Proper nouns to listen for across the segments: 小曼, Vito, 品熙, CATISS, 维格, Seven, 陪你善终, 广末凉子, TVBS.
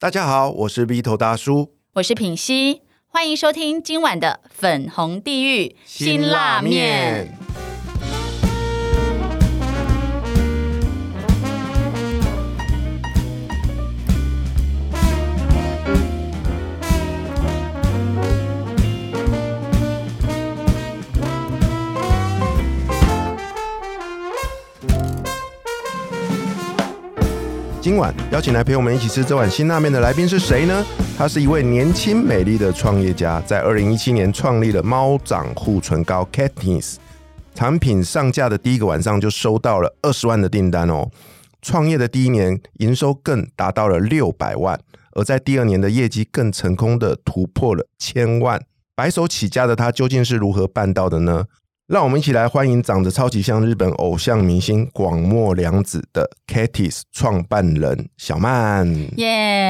大家好，我是 Vito 大叔，我是品熙，欢迎收听今晚的粉红地狱辛辣面。今晚邀请来陪我们一起吃这碗辛辣面的来宾是谁呢？他是一位年轻美丽的创业家，在2017年创立了猫掌护唇膏 CATISS， 产品上架的第一个晚上就收到了20万的订单哦。创业的第一年营收更达到了600万，而在第二年的业绩更成功的突破了1000万。白手起家的他究竟是如何办到的呢？让我们一起来欢迎长得超级像日本偶像明星广末凉子的 CATISS 创办人小曼。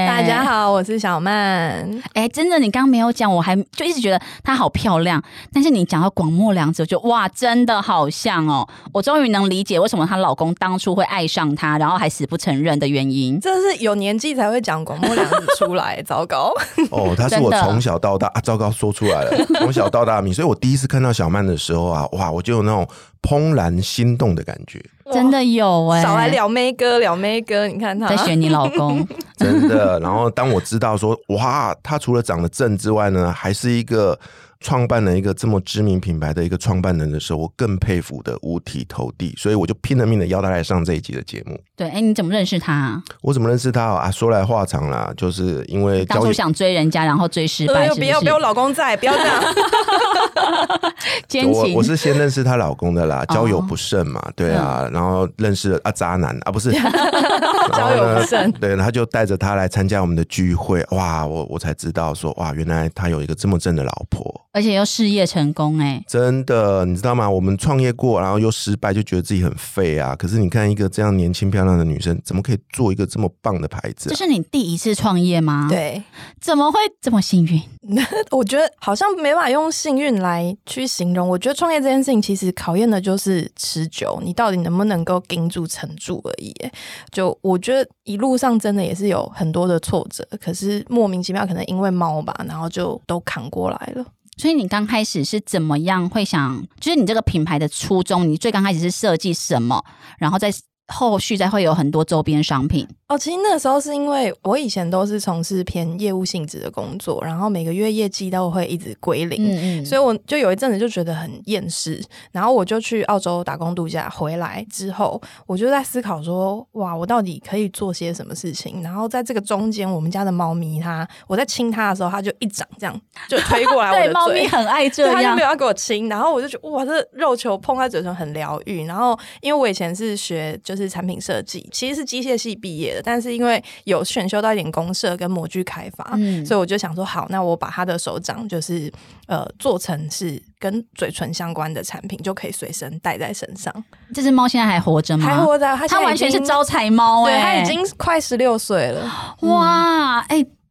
大家好，我是小曼。真的，你刚没有讲，我还就一直觉得她好漂亮，但是你讲到广末凉子，我就哇，真的好像哦。我终于能理解为什么她老公当初会爱上她，然后还死不承认的原因。这是有年纪才会讲广末凉子出来，糟糕。哦，她是我从小到大啊，糟糕，说出来了，从小到大的名，所以我第一次看到小曼的时候啊。哇，我就有那种怦然心动的感觉，真的有少来撩妹哥，撩妹哥，你看他在选你老公，真的。然后当我知道说，哇，他除了长得正之外呢，还是一个创办了一个这么知名品牌的一个创办人的时候，我更佩服的五体投地，所以我就拼了命的邀他来上这一集的节目。对，你怎么认识他啊？我怎么认识他啊？说来话长啦，就是因为当初想追人家，然后追失败，是不是？不要我老公在，不要这样。奸情，我是先认识他老公的啦，交友不慎嘛，对啊，然后认识了渣男啊，不是交友不慎，对，他就带着他来参加我们的聚会，哇，我才知道说，哇，原来他有一个这么正的老婆。而且又事业成功真的，你知道吗？我们创业过，然后又失败，就觉得自己很废啊。可是你看一个这样年轻漂亮的女生，怎么可以做一个这么棒的牌子啊？这是你第一次创业吗？对，怎么会这么幸运？我觉得好像没办法用幸运来去形容。我觉得创业这件事情其实考验的就是持久，你到底能不能够顶住、撑住而已。就我觉得一路上真的也是有很多的挫折，可是莫名其妙可能因为猫吧，然后就都扛过来了。所以你刚开始是怎么样会想，就是你这个品牌的初衷，你最刚开始是设计什么，然后再后续再会有很多周边商品？其实那时候是因为我以前都是从事偏业务性质的工作，然后每个月业绩都会一直归零，所以我就有一阵子就觉得很厌世，然后我就去澳洲打工度假，回来之后我就在思考说，哇，我到底可以做些什么事情？然后在这个中间，我们家的猫咪它，我在亲它的时候，它就一掌这样就推过来我的嘴。对，猫咪很爱这样，它就没有要给我亲，然后我就觉得哇，这肉球碰在嘴上很疗愈。然后因为我以前是学就是产品设计，其实是机械系毕业的，但是因为有选修到一点工设跟模具开发，所以我就想说，好，那我把他的手掌就是做成是跟嘴唇相关的产品，就可以随身带在身上。这只猫现在还活着吗？还活着，它完全是招财猫对，它已经快16岁了。哇，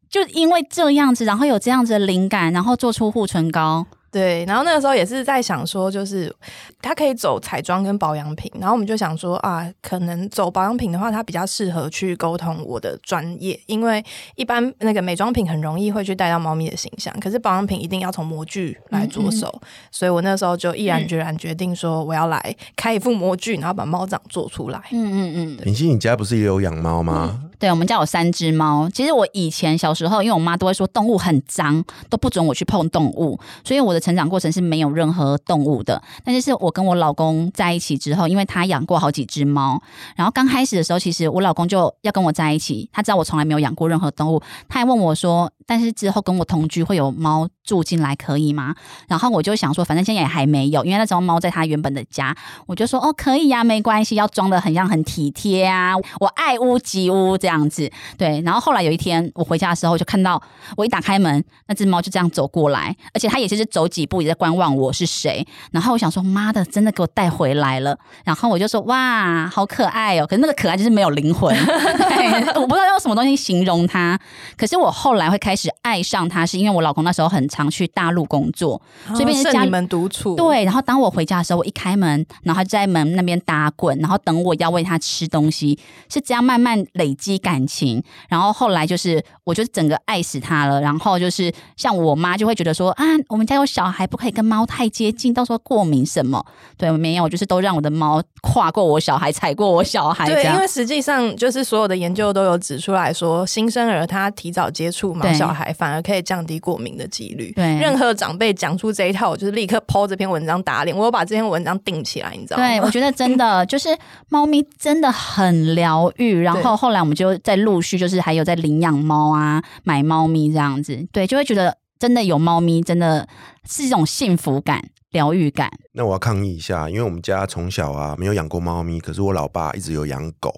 就因为这样子，然后有这样子的灵感，然后做出护唇膏。对，然后那个时候也是在想说，就是它可以走彩妆跟保养品，然后我们就想说啊，可能走保养品的话，它比较适合去沟通我的专业，因为一般那个美妆品很容易会去带到猫咪的形象，可是保养品一定要从模具来着手，所以我那时候就毅然决然决定说，我要来开一副模具，然后把猫掌做出来。品熙，你家不是也有养猫吗？对，我们家有3只猫。其实我以前小时候，因为我妈都会说动物很脏，都不准我去碰动物，所以我的成长过程是没有任何动物的。但是我跟我老公在一起之后，因为他养过好几只猫，然后刚开始的时候，其实我老公就要跟我在一起，他知道我从来没有养过任何动物，他还问我说，但是之后跟我同居会有猫住进来可以吗？然后我就想说，反正现在也还没有，因为那时候猫在他原本的家，我就说哦，可以啊，没关系，要装得很像很体贴啊，我爱屋及乌这样子。对，然后后来有一天我回家的时候，就看到我一打开门，那只猫就这样走过来，而且它也是走几步也在观望我是谁。然后我想说，妈的，真的给我带回来了。然后我就说，哇，好可爱可是那个可爱就是没有灵魂，我不知道用什么东西形容它。可是我后来会开始始爱上他是因为我老公那时候很常去大陆工作，所以变成家里们独处。对，然后当我回家的时候，我一开门，然后他就在门那边打滚，然后等我要喂他吃东西，是这样慢慢累积感情。然后后来就是，我就整个爱死他了。然后就是像我妈就会觉得说啊，我们家有小孩不可以跟猫太接近，到时候过敏什么。对，没有，就是都让我的猫跨过我小孩，踩过我小孩。对，因为实际上就是所有的研究都有指出来说，新生儿他提早接触毛小孩反而可以降低过敏的几率。对，任何长辈讲出这一套，我就是立刻 po 这篇文章打脸。我有把这篇文章定起来，你知道吗？对，我觉得真的就是猫咪真的很疗愈。然后后来我们就在陆续就是还有在领养猫啊，买猫咪这样子，对，就会觉得真的有猫咪真的是一种幸福感、疗愈感。那我要抗议一下，因为我们家从小啊没有养过猫咪，可是我老爸一直有养狗。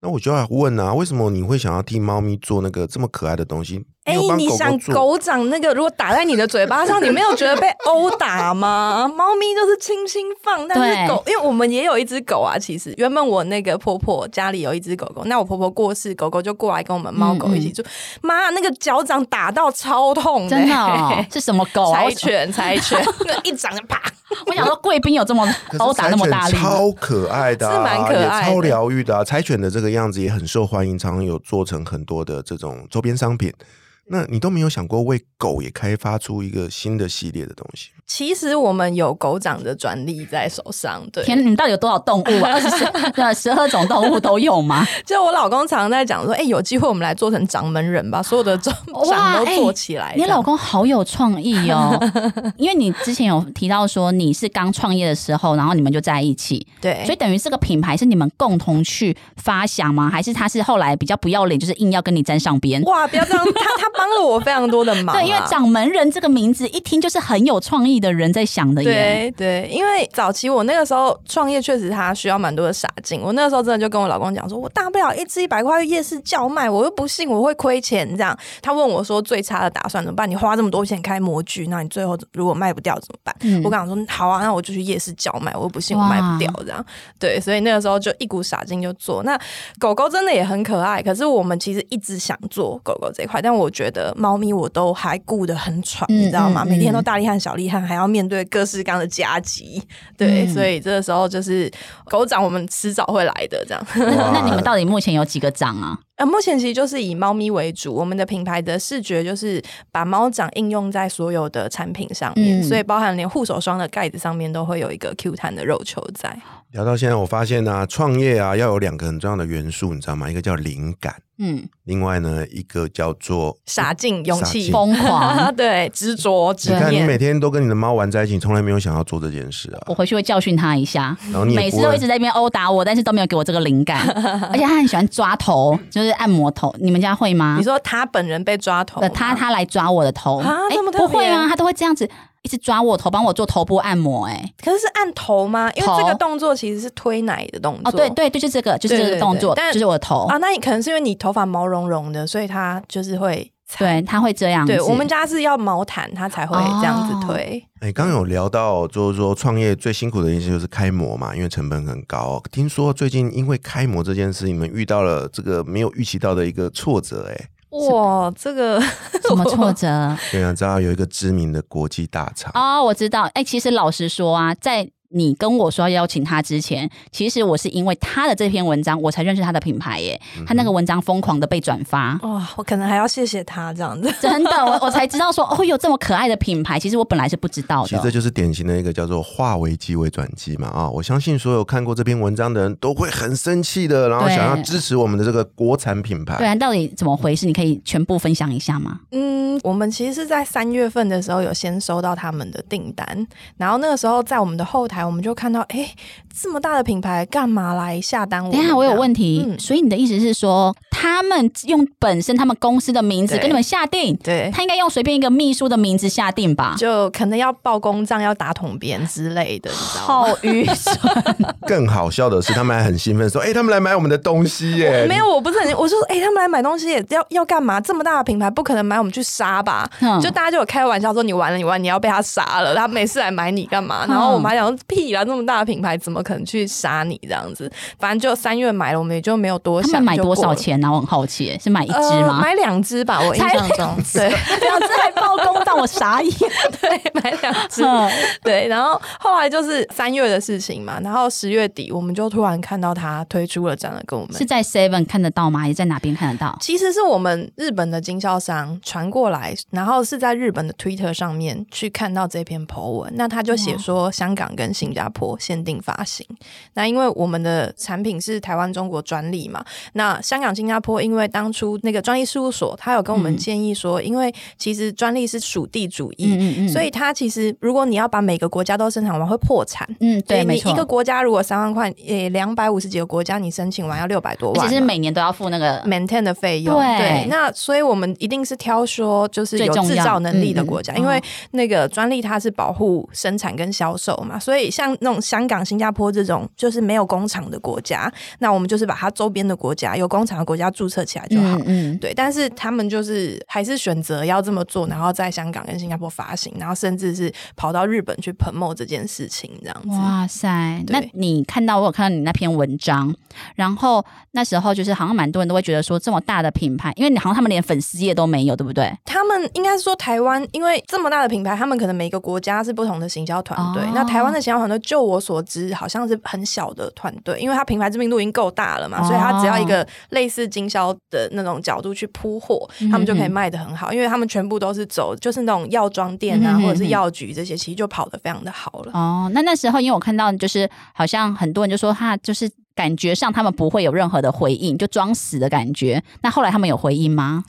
那我就要问啊，为什么你会想要替猫咪做那个这么可爱的东西？哎、欸，你想狗掌那个如果打在你的嘴巴上，你没有觉得被殴打吗？猫咪就是轻轻放，但是狗，因为我们也有一只狗啊。其实原本我那个婆婆家里有一只狗狗，那我婆婆过世，狗狗就过来跟我们猫狗一起住。妈，那个脚掌打到超痛的、欸，真的、哦、是什么狗、啊？柴犬，那一掌就啪。我想说贵宾有这么殴打那么大力，超可爱的、啊，是蛮可爱的，也超疗愈的、啊。柴犬的这个样子也很受欢迎，常常有做成很多的这种周边商品。那你都没有想过为狗也开发出一个新的系列的东西？其实我们有狗掌的专利在手上。对，天，你到底有多少动物啊？12种动物都有吗？就我老公常常在讲说，哎、欸，有机会我们来做成掌门人吧，所有的掌都做起来、欸。你老公好有创意哦，因为你之前有提到说你是刚创业的时候，然后你们就在一起，对，所以等于这个品牌是你们共同去发想吗？还是他是后来比较不要脸，就是硬要跟你沾上边？哇，不要这样，他帮了我非常多的忙、啊。对，因为掌门人这个名字一听就是很有创意的人在想的耶。对对，因为早期我那个时候创业，确实他需要蛮多的傻劲。我那个时候真的就跟我老公讲说，我大不了一只100块去夜市叫卖，我又不信我会亏钱这样。他问我说最差的打算怎么办？你花这么多钱开模具，那你最后如果卖不掉怎么办？我跟他说好啊，那我就去夜市叫卖，我又不信我卖不掉这样。对，所以那个时候就一股傻劲就做。那狗狗真的也很可爱，可是我们其实一直想做狗狗这一块，但我觉得猫咪我都还顾得很喘，你知道吗？每天都大厉害小厉害，还要面对各式各样的夹击。对，所以这个时候就是狗掌我们迟早会来的这样。那你们到底目前有几个掌啊？目前其实就是以猫咪为主，我们的品牌的视觉就是把猫掌应用在所有的产品上面，所以包含连护手霜的盖子上面都会有一个 Q 弹的肉球在。聊到现在我发现啊，创业啊要有2个很重要的元素，你知道吗？一个叫灵感，另外呢一个叫做傻劲、勇气、疯狂，对，执着。你看你每天都跟你的猫玩在一起，从来没有想要做这件事啊。我回去会教训他一下，然后你每次都一直在那边殴打我，但是都没有给我这个灵感。而且他很喜欢抓头，就是按摩头。你们家会吗？你说他本人被抓头，他来抓我的头啊？这么特别？不会吗？他都会这样子。一直抓我头，帮我做头部按摩、欸，可是是按头吗？因为这个动作其实是推奶的动作。哦，对对，就是这个动作，對對對，但就是我的头啊。那你可能是因为你头发毛茸茸的，所以它就是会，对，它会这样子。对，我们家是要毛毯，它才会这样子推。哎、哦，刚、欸、有聊到，就是说创业最辛苦的一件就是开模嘛，因为成本很高。听说最近因为开模这件事，你们遇到了这个没有预期到的一个挫折、欸，哎。哇，这个什么挫折？对啊，知道有一个知名的国际大厂哦，我知道。哎、欸，其实老实说啊，在你跟我说要邀请他之前，其实我是因为他的这篇文章，我才认识他的品牌耶。他那个文章疯狂的被转发，哇、哦，我可能还要谢谢他这样子。真的，我才知道说哦，有这么可爱的品牌，其实我本来是不知道的。其实这就是典型的一个叫做化危机为转机嘛啊、哦！我相信所有看过这篇文章的人都会很生气的，然后想要支持我们的这个国产品牌。对啊，到底怎么回事？你可以全部分享一下吗？我们其实是在3月份的时候有先收到他们的订单，然后那个时候在我们的后台。我们就看到，哎、欸，这么大的品牌干嘛来下单我？等一下，我有问题。所以你的意思是说，他们用本身他们公司的名字跟你们下定，对，他应该用随便一个秘书的名字下定吧？就可能要报公账、要打统编之类的，你知道吗？好愚蠢！更好笑的是，他们还很兴奋说：“哎、欸，他们来买我们的东西耶！”没有，我不是很，我说：“哎、欸，他们来买东西耶，要干嘛？这么大的品牌，不可能买我们去杀吧？”就大家就有开玩笑说：“你完了，你要被他杀了。”他每次来买你干嘛？然后我们还想說。屁啦，那么大的品牌怎么可能去杀你这样子？反正就3月买了，我们也就没有多想。他们买多少钱啊？我很好奇，是买一支吗？买2支吧，我印象中。对，2支还包工到我傻眼。对，买2支。对，然后后来就是3月的事情嘛，然后10月底我们就突然看到他推出了这样的跟我们。是在 Seven 看得到吗？也在哪边看得到？其实是我们日本的经销商传过来，然后是在日本的 Twitter 上面去看到这篇 po 文。那他就写说香港跟新加坡限定发行。那因为我们的产品是台湾中国专利嘛，那香港新加坡因为当初那个专利事务所他有跟我们建议说，因为其实专利是属地主义，所以他其实如果你要把每个国家都生产完会破产。对，没错。一个国家如果3万块，250几个国家你申请完要600多万，而且是每年都要付那个 maintain 的费用。 对，那所以我们一定是挑说就是有制造能力的国家，因为那个专利它是保护生产跟销售嘛，所以像那种香港新加坡这种就是没有工厂的国家，那我们就是把它周边的国家有工厂的国家注册起来就好。对，但是他们就是还是选择要这么做，然后在香港跟新加坡发行，然后甚至是跑到日本去 promote 这件事情这样子。哇塞，那你看到，我有看到你那篇文章，然后那时候就是好像蛮多人都会觉得说这么大的品牌，因为好像他们连粉丝页都没有，对不对？他们应该是说台湾因为这么大的品牌，他们可能每个国家是不同的行销团队。那台湾的行销团队就我所知好像是很小的团队，因为它品牌知名度已经够大了嘛，所以它只要一个类似经销的那种角度去铺货，他们就可以卖得很好，因为他们全部都是走就是那种药妆店啊或者是药局这些，其实就跑得非常的好了。那时候因为我看到就是好像很多人就说他就是感觉上他们不会有任何的回应，就装死的感觉。那后来他们有回应吗？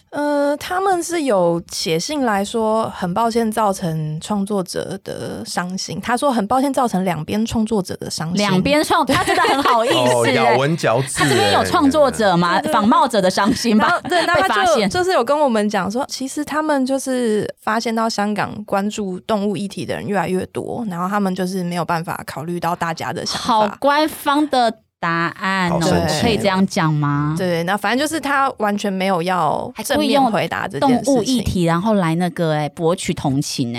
他们是有写信来说很抱歉造成创作者的伤心，他说很抱歉造成两边创作者的伤心。两边创作者他真的很好意思。咬文嚼字。他这边有创作者吗？仿冒者的伤心吧。对，那他就是有跟我们讲说，其实他们就是发现到香港关注动物议题的人越来越多，然后他们就是没有办法考虑到大家的想法。好官方的答案可以这样讲吗？对，那反正就是他完全没有要正面回答这件事情，动物议题然后来那个博取同情。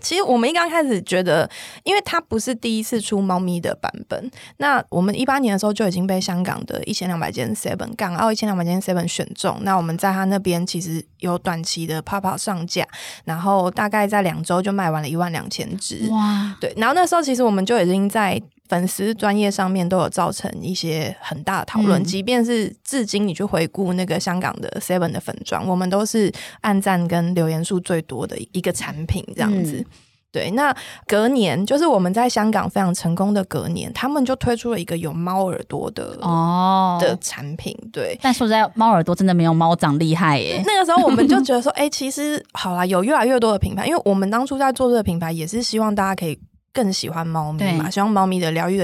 其实我们一刚开始觉得，因为他不是第一次出猫咪的版本，那我们18年的时候就已经被香港的1200间 Seven 港澳1200间 Seven 选中，那我们在他那边其实有短期的泡泡上架，然后大概在2周就卖完了12000只。哇，对，然后那时候其实我们就已经在粉丝专业上面都有造成一些很大的讨论，即便是至今你去回顾那个香港的 Seven 的粉专，我们都是按赞跟留言数最多的一个产品这样子。对，那隔年就是我们在香港非常成功的隔年，他们就推出了一个有猫耳朵的产品。对，但说实在，猫耳朵真的没有猫掌厉害耶。那个时候我们就觉得说，其实好啦，有越来越多的品牌，因为我们当初在做这个品牌也是希望大家可以更喜欢猫咪嘛，希望猫咪的疗愈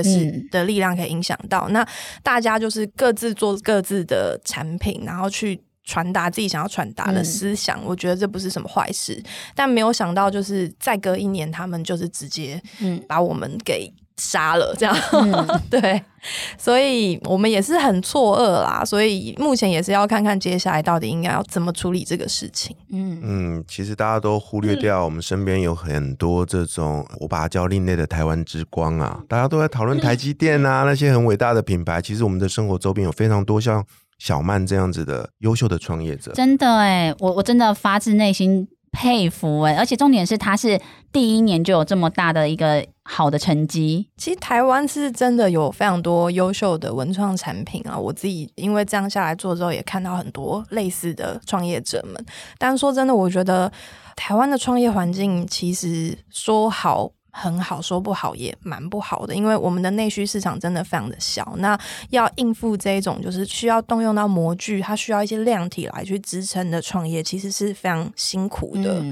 的力量可以影响到，那大家就是各自做各自的产品，然后去传达自己想要传达的思想，我觉得这不是什么坏事。但没有想到就是再隔一年，他们就是直接把我们给杀了这样。对，所以我们也是很错愕啦，所以目前也是要看看接下来到底应该要怎么处理这个事情。其实大家都忽略掉我们身边有很多这种我把它叫另类的台湾之光啊，大家都在讨论台积电啊那些很伟大的品牌，其实我们的生活周边有非常多像小曼这样子的优秀的创业者。真的我真的发自内心佩服而且重点是他是第一年就有这么大的一个好的成绩。其实台湾是真的有非常多优秀的文创产品啊，我自己因为这样下来做之后也看到很多类似的创业者们，但说真的，我觉得台湾的创业环境其实说好很好，说不好也蛮不好的，因为我们的内需市场真的非常的小，那要应付这一种就是需要动用到模具，它需要一些量体来去支撑的创业，其实是非常辛苦的。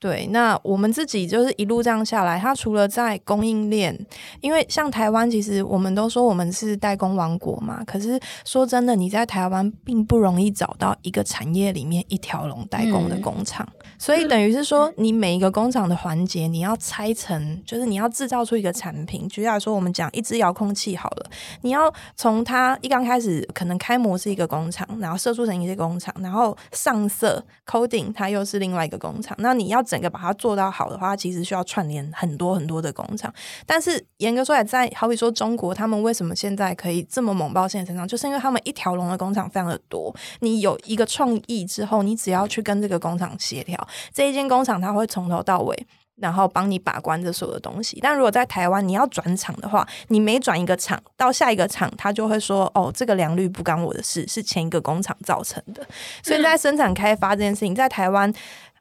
对，那我们自己就是一路这样下来，它除了在供应链，因为像台湾其实我们都说我们是代工王国嘛，可是说真的，你在台湾并不容易找到一个产业里面一条龙代工的工厂，所以等于是说你每一个工厂的环节你要拆成，就是你要制造出一个产品。举例来说，我们讲一支遥控器好了，你要从它一刚开始可能开模是一个工厂，然后射出成一个工厂，然后上色 coding 它又是另外一个工厂，那你要整个把它做到好的话，其实需要串联很多很多的工厂。但是严格说来，在好比说中国，他们为什么现在可以这么猛爆线成长，就是因为他们一条龙的工厂非常的多。你有一个创意之后，你只要去跟这个工厂协调，这一间工厂它会从头到尾然后帮你把关这所有的东西。但如果在台湾你要转厂的话，你每转一个厂到下一个厂，他就会说哦，这个良率不干我的事，是前一个工厂造成的。所以在生产开发这件事情，在台湾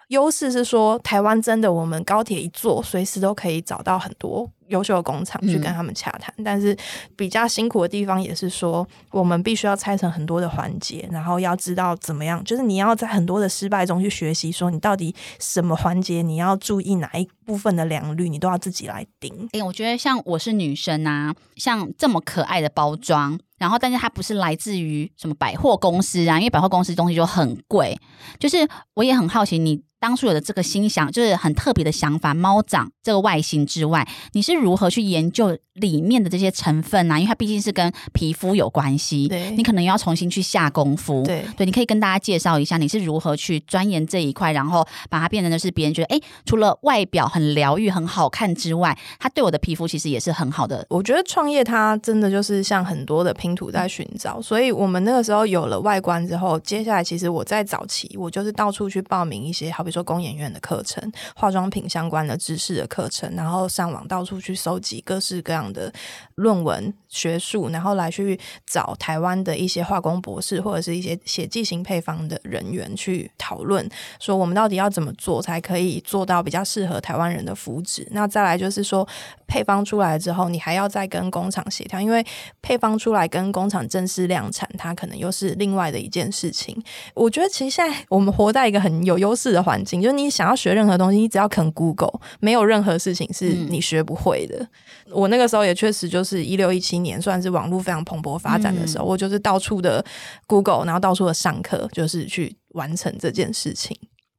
优势是说，台湾真的我们高铁一坐，随时都可以找到很多优秀的工厂去跟他们洽谈，但是比较辛苦的地方也是说，我们必须要拆成很多的环节，然后要知道怎么样，就是你要在很多的失败中去学习，说你到底什么环节你要注意哪一部分的良率，你都要自己来盯。我觉得像我是女生啊，像这么可爱的包装，然后但是它不是来自于什么百货公司啊，因为百货公司东西就很贵。就是我也很好奇，你当初有的这个心想，就是很特别的想法，猫掌这个外形之外，你是如何去研究里面的这些成分啊？因为它毕竟是跟皮肤有关系，你可能要重新去下功夫。 对，你可以跟大家介绍一下你是如何去钻研这一块，然后把它变成的是别人觉得除了外表很疗愈很好看之外，它对我的皮肤其实也是很好的。我觉得创业它真的就是像很多的拼图在寻找，所以我们那个时候有了外观之后，接下来其实我在早期我就是到处去报名一些好比说工研院的课程、化妆品相关的知识的课程，然后上网到处去搜集各式各样的论文学术，然后来去找台湾的一些化工博士或者是一些写剂型配方的人员去讨论，说我们到底要怎么做才可以做到比较适合台湾人的肤质。那再来就是说，配方出来之后你还要再跟工厂协调，因为配方出来跟工厂正式量产它可能又是另外的一件事情。我觉得其实现在我们活在一个很有优势的环境，就是你想要学任何东西，你只要肯 Google， 没有任何事情是你学不会的。我那个时候也确实就是16、17年，算是网络非常蓬勃发展的时候，我就是到处的 Google， 然后到处的上课，就是去完成这件事情。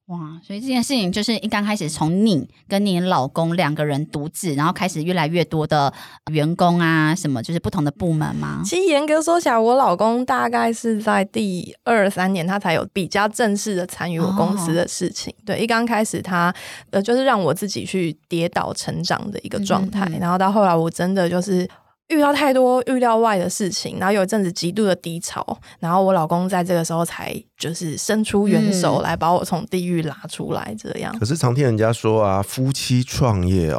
哇，所以这件事情就是一刚开始从你跟你老公两个人独自，然后开始越来越多的员工啊什么，就是不同的部门吗？其实严格说起来，我老公大概是在第2、3年他才有比较正式的参与我公司的事情。对，一刚开始他就是让我自己去跌倒成长的一个状态，然后到后来我真的就是遇到太多预料外的事情，然后有一阵子极度的低潮，然后我老公在这个时候才就是伸出援手来把我从地狱拉出来这样。可是常听人家说啊，夫妻创业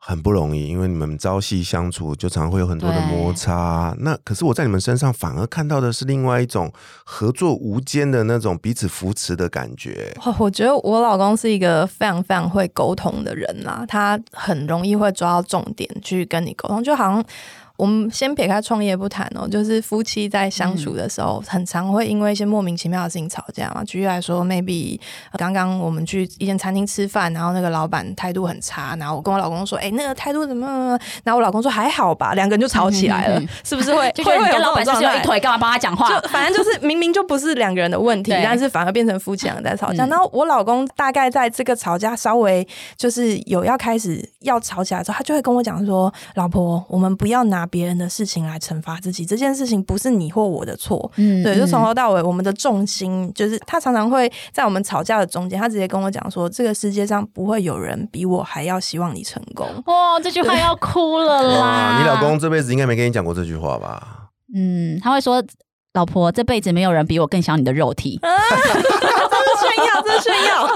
很不容易，因为你们朝夕相处就常会有很多的摩擦。那可是我在你们身上反而看到的是另外一种合作无间的那种彼此扶持的感觉。我觉得我老公是一个非常非常会沟通的人啦，他很容易会抓到重点去跟你沟通。就好像我们先撇开创业不谈就是夫妻在相处的时候，很常会因为一些莫名其妙的事情吵架嘛。举例来说 ，maybe 刚刚我们去一间餐厅吃饭，然后那个老板态度很差，然后我跟我老公说：“哎，那个态度怎么？”然后我老公说：“还好吧。”两个人就吵起来了，是不是会？就觉得你跟老板是有一腿，干嘛帮他讲话？就反正就是明明就不是两个人的问题，但是反而变成夫妻俩在吵架。然后我老公大概在这个吵架稍微就是有要开始要吵起来的时候，他就会跟我讲说：“老婆，我们不要拿别人的事情来惩罚自己，这件事情不是你或我的错。”对，就从头到尾我们的重心就是他常常会在我们吵架的中间，他直接跟我讲说，这个世界上不会有人比我还要希望你成功。这句话要哭了啦。你老公这辈子应该没跟你讲过这句话吧？他会说，老婆，这辈子没有人比我更想你的肉体。这是炫耀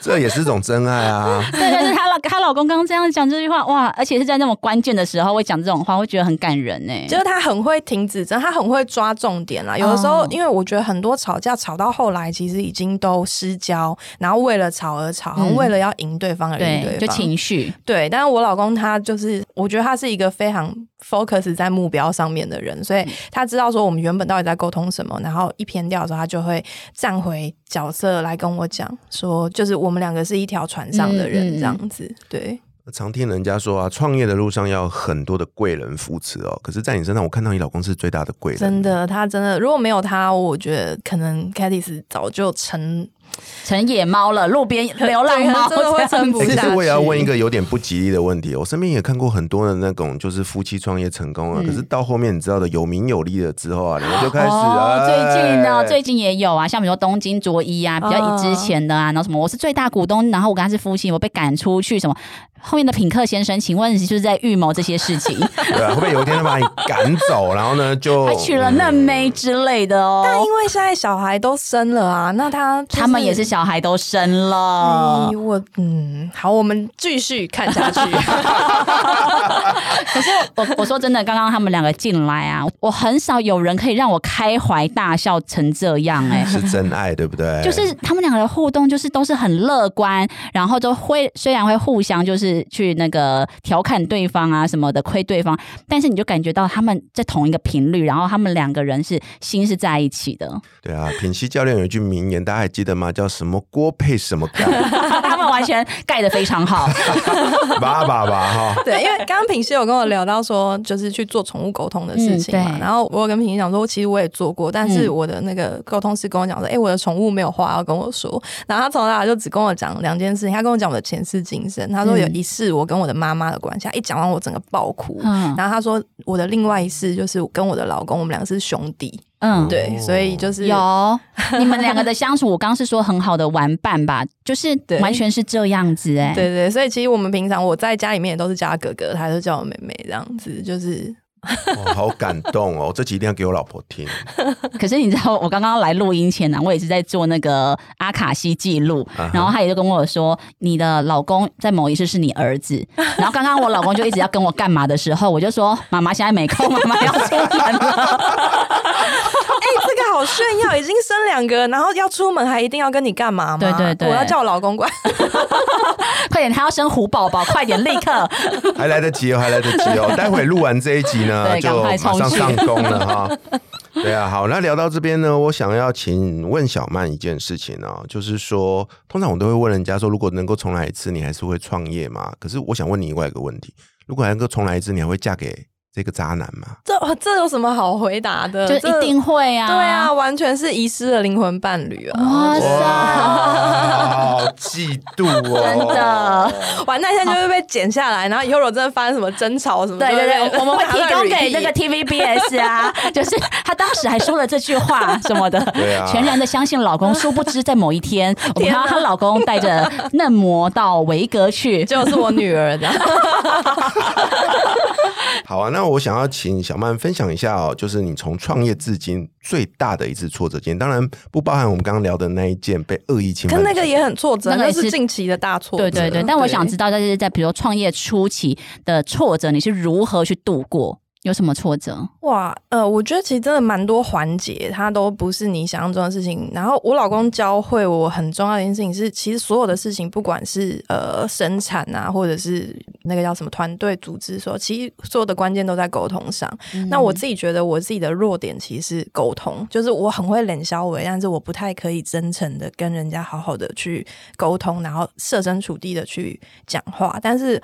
这也是种真爱啊。对，但是她老公刚刚这样讲这句话，哇，而且是在那么关键的时候会讲这种话，会觉得很感人耶。就是他很会停止，真的他很会抓重点啦。有的时候因为我觉得很多吵架吵到后来其实已经都失焦，然后为了吵而吵，为了要赢对方而赢对方，就情绪。对，但是我老公他就是我觉得他是一个非常 focus 在目标上面的人，所以他知道说我们原本到底在沟通什么，然后一偏掉的时候他就会站回角色来跟我讲说，就是我们两个是一条船上的人这样子。对，常听人家说啊，创业的路上要很多的贵人扶持可是在你身上我看到你老公是最大的贵人。真的，他真的如果没有他，我觉得可能CATISS早就成成野猫了，路边流浪猫真的会撑不下去。可是我也要问一个有点不吉利的问题，我身边也看过很多的那种就是夫妻创业成功啊，可是到后面你知道的有名有利了之后啊，你们就开始啊，最近也有啊，像比如说东京卓一啊，比较以之前的啊，然后什么我是最大股东，然后我跟他是夫妻，我被赶出去什么，后面的品客先生，请问你就是在预谋这些事情？对啊，会不会有一天把你赶走，然后呢就还娶了嫩妹之类的哦？但因为现在小孩都生了啊，那他们也是小孩都生了，好，我们继续看下去。可是我说真的，刚刚他们两个进来啊，我很少有人可以让我开怀大笑成这样，哎，是真爱对不对？就是他们两个的互动，就是都是很乐观，然后都会虽然会互相就是去那个调侃对方啊什么的，亏对方，但是你就感觉到他们在同一个频率，然后他们两个人是心是在一起的。对啊，品熙教练有一句名言，大家还记得吗？叫什么锅配什么盖。他们完全盖得非常好。吧对，因为刚刚品熙有跟我聊到说就是去做宠物沟通的事情嘛，然后我有跟品熙讲说其实我也做过，但是我的那个沟通师跟我讲说我的宠物没有话要跟我说，然后他从来就只跟我讲两件事情，他跟我讲我的前世今生，他说有一世我跟我的妈妈的关系，他一讲完我整个爆哭，然后他说我的另外一世就是跟我的老公，我们两个是兄弟，对，所以就是有你们两个的相处，我刚是说很好的玩伴吧，就是完全是这样子，哎，对对，所以其实我们平常我在家里面也都是叫他哥哥，他就叫我妹妹这样子，就是。好感动哦！这集一定要给我老婆听。可是你知道，我刚刚来录音前呢，我也是在做那个阿卡西记录，然后他也就跟我说，你的老公在某一世是你儿子。然后刚刚我老公就一直要跟我干嘛的时候，我就说妈妈现在没空，妈妈要出门了。这个好炫耀，已经生两个，然后要出门还一定要跟你干嘛吗？对对对，我要叫我老公管。快点，他要生虎宝宝，快点立刻。还来得及哦，还来得及哦，待会录完这一集呢，就马上上工了哈。对啊，好，那聊到这边呢，我想要请问小曼一件事情哦，就是说，通常我都会问人家说，如果能够重来一次，你还是会创业吗？可是我想问你另外一个问题，如果能够重来一次，你还会嫁给？这个渣男吗？这有什么好回答的？就一定会啊！对啊，完全是遗失了灵魂伴侣啊！哇塞，好嫉妒哦！真的，完蛋，现在就会被剪下来，然后以后如果真的发生什么争吵什么，对对对，我们会提供给那个 TVBS 啊，就是他当时还说了这句话什么的，全然的相信老公，殊不知在某一天，我们看到她老公带着嫩模到维格去，就是我女儿的。好啊，那我想要请小曼分享一下哦，就是你从创业至今最大的一次挫折点，当然不包含我们刚刚聊的那一件被恶意侵犯，跟那个也很挫折，那是近期的大挫折。对对对，但我想知道，就是在比如说创业初期的挫折，你是如何去度过？有什么挫折？哇，我觉得其实真的蛮多环节，它都不是你想象中的事情。然后我老公教会我很重要的一件事情是，其实所有的事情，不管是生产啊，或者是那个叫什么团队组织说，其实所有的关键都在沟通上。那我自己觉得我自己的弱点其实是沟通，就是我很会冷消委，但是我不太可以真诚的跟人家好好的去沟通，然后设身处地的去讲话，但是。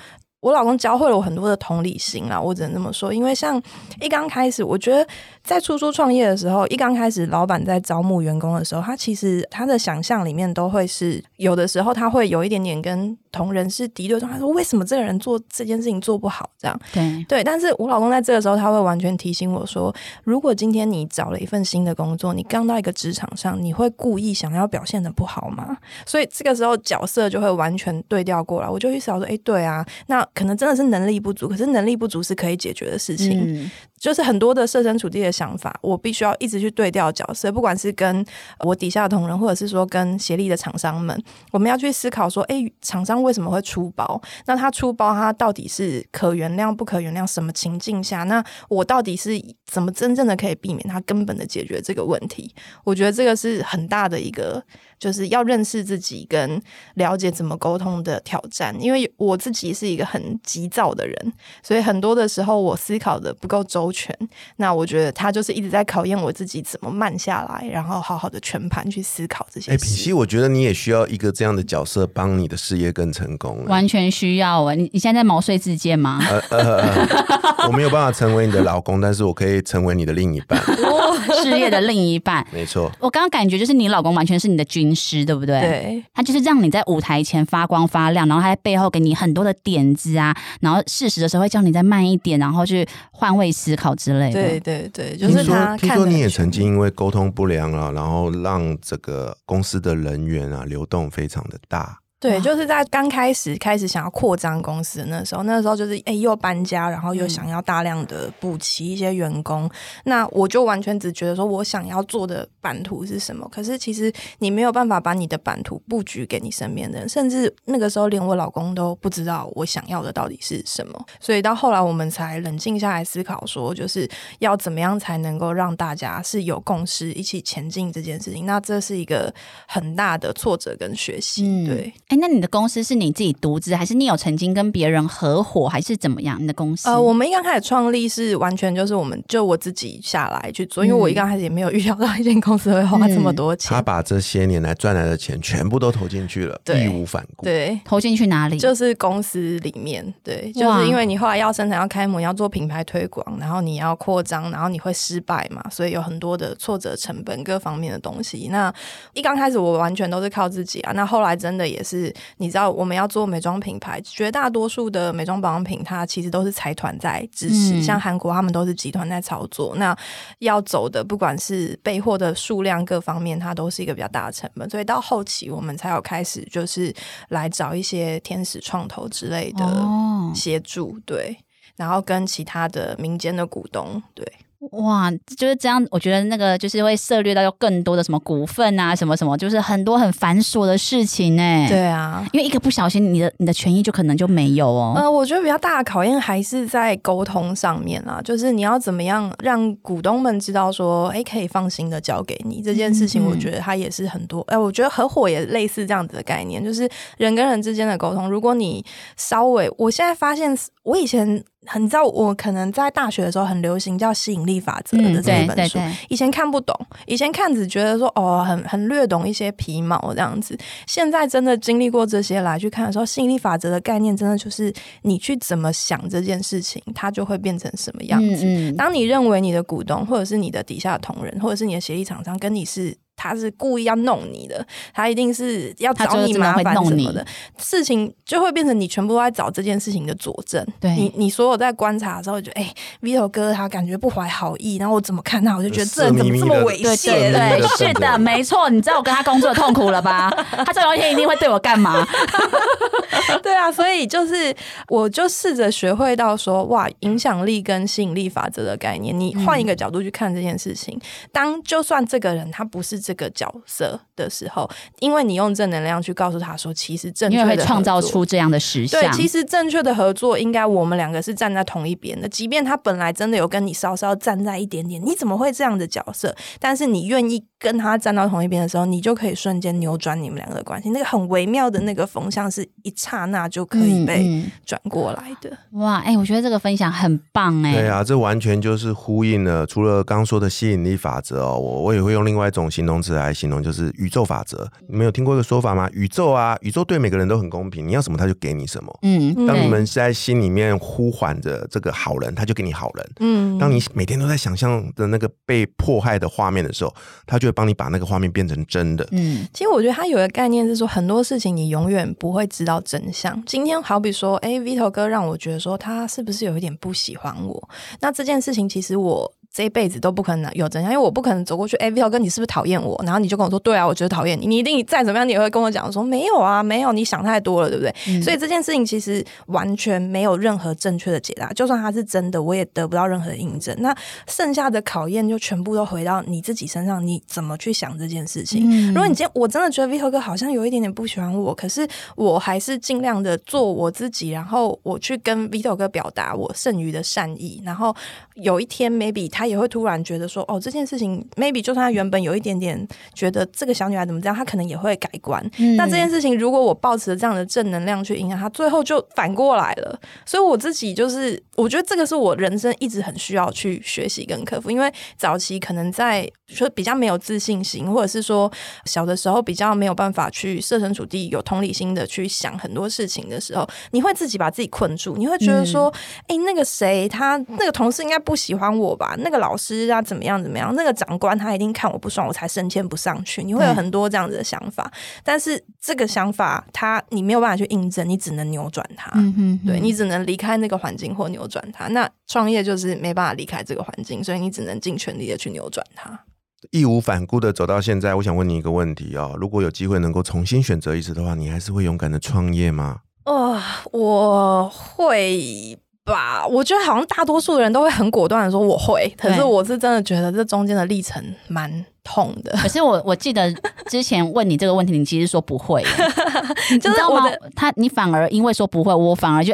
我老公教会了我很多的同理心啦，我只能这么说，因为像一刚开始，我觉得在出书创业的时候，一刚开始老板在招募员工的时候，他其实他的想象里面都会是，有的时候他会有一点点跟同仁是敌对的，他说为什么这个人做这件事情做不好这样，对，但是我老公在这个时候他会完全提醒我说，如果今天你找了一份新的工作，你刚到一个职场上，你会故意想要表现的不好吗？所以这个时候角色就会完全对调过来，我就去想说对啊，那可能真的是能力不足，可是能力不足是可以解决的事情，就是很多的设身处地的想法，我必须要一直去对调角色，不管是跟我底下的同仁，或者是说跟协力的厂商们，我们要去思考说厂商为什么会出包，那他出包他到底是可原谅不可原谅，什么情境下，那我到底是怎么真正的可以避免他根本的解决这个问题，我觉得这个是很大的一个就是要认识自己跟了解怎么沟通的挑战，因为我自己是一个很急躁的人，所以很多的时候我思考的不够周全，那我觉得他就是一直在考验我自己怎么慢下来，然后好好的全盘去思考这些事。品熙，我觉得你也需要一个这样的角色帮你的事业更成功，完全需要。你现在在毛遂自荐吗？我没有办法成为你的老公，但是我可以成为你的另一半。事业的另一半。没错，我刚刚感觉就是你老公完全是你的军师，对不对？对，他就是让你在舞台前发光发亮，然后他在背后给你很多的点子啊，然后适时的时候会叫你再慢一点，然后去换位思考之类的。对对对，就是他看得出。听说你也曾经因为沟通不良啊，然后让这个公司的人员啊流动非常的大。对，就是在刚开始想要扩张公司的那时候就是又搬家，然后又想要大量的补齐一些员工，那我就完全只觉得说我想要做的版图是什么，可是其实你没有办法把你的版图布局给你身边的人，甚至那个时候连我老公都不知道我想要的到底是什么，所以到后来我们才冷静下来思考说就是要怎么样才能够让大家是有共识一起前进这件事情，那这是一个很大的挫折跟学习。对，那你的公司是你自己独资，还是你有曾经跟别人合伙，还是怎么样？你的公司？我们一刚开始创立是完全就是我自己下来去做，因为我一刚开始也没有预料到一间公司会花这么多钱。他把这些年来赚来的钱全部都投进去了，义无反顾。对，投进去哪里？就是公司里面。对，就是因为你后来要生产、要开模、要做品牌推广，然后你要扩张，然后你会失败嘛，所以有很多的挫折成本各方面的东西。那一刚开始我完全都是靠自己啊，那后来真的也是。你知道我们要做美妆品牌，绝大多数的美妆保养品它其实都是财团在支持，像韩国他们都是集团在操作，那要走的不管是备货的数量各方面它都是一个比较大的成本，所以到后期我们才有开始就是来找一些天使创投之类的协助。对，然后跟其他的民间的股东。对，哇，就是这样，我觉得那个就是会涉略到有更多的什么股份啊，什么什么，就是很多很繁琐的事情哎、欸。对啊，因为一个不小心，你的权益就可能就没有哦。我觉得比较大的考验还是在沟通上面啦，就是你要怎么样让股东们知道说，可以放心的交给你这件事情。我觉得它也是很多，我觉得合伙也类似这样子的概念，就是人跟人之间的沟通。如果你稍微，我现在发现，我以前。你知道我可能在大学的时候很流行叫吸引力法则的这一本书、以前看不懂，以前看只觉得说很略懂一些皮毛这样子，现在真的经历过这些来去看的时候，吸引力法则的概念真的就是你去怎么想这件事情它就会变成什么样子。当你认为你的股东或者是你的底下的同仁或者是你的协力厂商跟你是他是故意要弄你的，他一定是要找你麻烦什么的事情，就会变成你全部都在找这件事情的佐证。对，你所有在观察的时候就觉得Vito 哥他感觉不怀好意，然后我怎么看他我就觉得这人怎么这么猥亵。 对，是的，没错，你知道我跟他工作的痛苦了吧？他总有一天一定会对我干嘛。对啊，所以就是我就试着学会到说哇，影响力跟吸引力法则的概念，你换一个角度去看这件事情，当就算这个人他不是这个角色的时候，因为你用正能量去告诉他说其实正确的合作，因为会创造出这样的实相。对，其实正确的合作应该我们两个是站在同一边的，即便他本来真的有跟你稍稍站在一点点，你怎么会这样的角色，但是你愿意跟他站到同一边的时候，你就可以瞬间扭转你们两个的关系，那个很微妙的那个风向是一刹那就可以被转过来的。哇，我觉得这个分享很棒。对啊，这完全就是呼应了除了刚说的吸引力法则我也会用另外一种形容词来形容，就是宇宙法则。你们有听过一个说法吗？宇宙对每个人都很公平，你要什么他就给你什么。当你们在心里面呼唤着这个好人，他就给你好人。当你每天都在想象的那个被迫害的画面的时候，他就会帮你把那个画面变成真的。其实我觉得他有一个概念是说，很多事情你永远不会知道真相。今天好比说Vito 哥让我觉得说他是不是有一点不喜欢我，那这件事情其实我这一辈子都不可能有真相，因为我不可能走过去Vito 哥你是不是讨厌我，然后你就跟我说对啊我觉得讨厌你，你一定再怎么样你也会跟我讲说没有啊没有，你想太多了，对不对？所以这件事情其实完全没有任何正确的解答，就算它是真的我也得不到任何的印证，那剩下的考验就全部都回到你自己身上，你怎么去想这件事情。如果你今天我真的觉得 Vito 哥好像有一点点不喜欢我，可是我还是尽量的做我自己，然后我去跟 Vito 哥表达我剩余的善意，然后有一天 maybe 他也会突然觉得说这件事情 maybe 就算他原本有一点点觉得这个小女孩怎么这样，他可能也会改观。那这件事情如果我抱持了这样的正能量去影响他，最后就反过来了。所以我自己就是我觉得这个是我人生一直很需要去学习跟克服，因为早期可能在说比较没有自信心，或者是说小的时候比较没有办法去设身处地有同理心的去想很多事情的时候，你会自己把自己困住，你会觉得说那个谁他那个同事应该不喜欢我吧，那个个老师啊怎么样怎么样，那个长官他一定看我不爽我才升迁不上去，你会有很多这样子的想法，但是这个想法他你没有办法去印证，你只能扭转它、嗯、哼哼对，你只能离开那个环境或扭转它，那创业就是没办法离开这个环境，所以你只能尽全力的去扭转它，义无反顾的走到现在。我想问你一个问题哦，如果有机会能够重新选择一次的话，你还是会勇敢的创业吗？我会吧，我觉得好像大多数的人都会很果断的说我会，可是我是真的觉得这中间的历程蛮痛的。可是我记得之前问你这个问题，你其实说不会你知道吗？你反而因为说不会，我反而就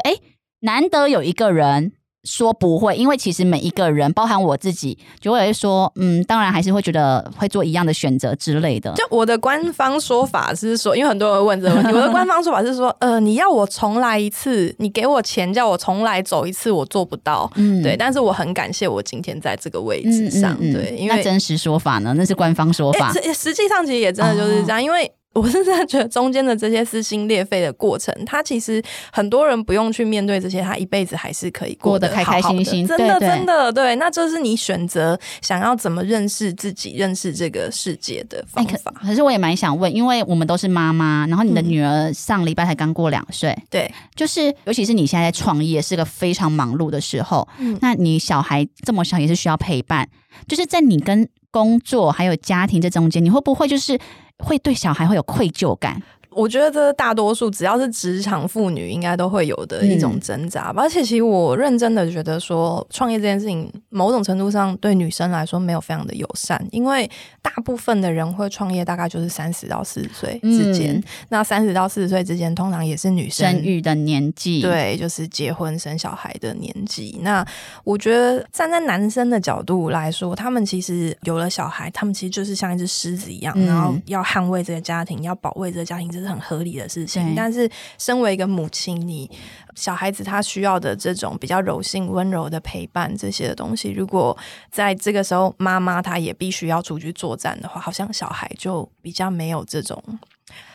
难得有一个人说不会，因为其实每一个人包含我自己就会说当然还是会觉得会做一样的选择之类的。就我的官方说法是说，因为很多人会问这个问题我的官方说法是说你要我重来一次，你给我钱叫我重来走一次，我做不到、对，但是我很感谢我今天在这个位置上、对，因为那真实说法呢，那是官方说法、实际上其实也真的就是这样、因为我是真的觉得中间的这些撕心裂肺的过程，他其实很多人不用去面对这些，他一辈子还是可以过得好好的，开开心心，真的对对真的对，那就是你选择想要怎么认识自己认识这个世界的方法。可是我也蛮想问，因为我们都是妈妈，然后你的女儿上礼拜才刚过2岁，对，就是尤其是你现在在创业是个非常忙碌的时候、那你小孩这么小也是需要陪伴，就是在你跟工作还有家庭这中间，你会不会就是会对小孩会有愧疚感？我觉得这大多数只要是职场妇女应该都会有的一种挣扎吧、而且其实我认真的觉得说创业这件事情某种程度上对女生来说没有非常的友善，因为大部分的人会创业大概就是30到40岁之间、那30到40岁之间通常也是女生生育的年纪，对，就是结婚生小孩的年纪。那我觉得站在男生的角度来说，他们其实有了小孩，他们其实就是像一只狮子一样、然后要捍卫这个家庭，要保卫这个家庭，这是很合理的事情。但是身为一个母亲，你小孩子他需要的这种比较柔性温柔的陪伴这些的东西，如果在这个时候妈妈她也必须要出去作战的话，好像小孩就比较没有这种。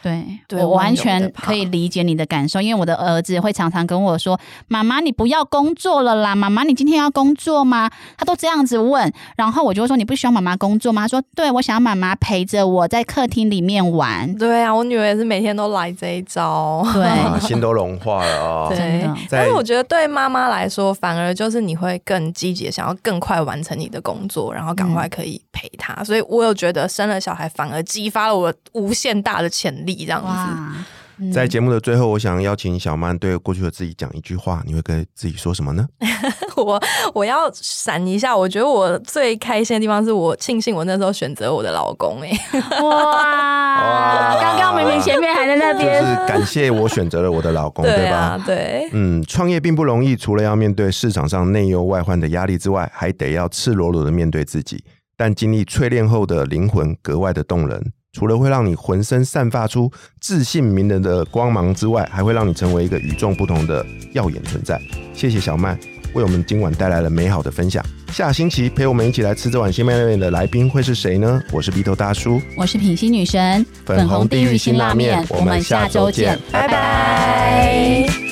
对，我完全可以理解你的感受，因为我的儿子会常常跟我说，妈妈你不要工作了啦，妈妈你今天要工作吗？他都这样子问，然后我就会说，你不需要妈妈工作吗？他说对，我想要妈妈陪着我在客厅里面玩。对啊，我女儿也是每天都来这一招，对、心都融化了哦。对，但是我觉得对妈妈来说反而就是你会更积极，想要更快完成你的工作，然后赶快可以陪她、所以我有觉得生了小孩反而激发了我无限大的潜力这样子。在节目的最后，我想邀请小曼对过去的自己讲一句话，你会跟自己说什么呢？我要闪一下，我觉得我最开心的地方是我庆幸我那时候选择我的老公、哇，刚刚明明前面还在那边，就是感谢我选择了我的老公对吧？对，创业并不容易，除了要面对市场上内忧外患的压力之外，还得要赤裸裸的面对自己，但经历淬炼后的灵魂格外的动人，除了会让你浑身散发出自信迷人的光芒之外，还会让你成为一个与众不同的耀眼存在。谢谢小曼为我们今晚带来了美好的分享，下星期陪我们一起来吃这碗辛辣面的来宾会是谁呢？我是 Vito 大叔，我是品心女神，粉红地狱辛辣面，我们下周见，拜拜。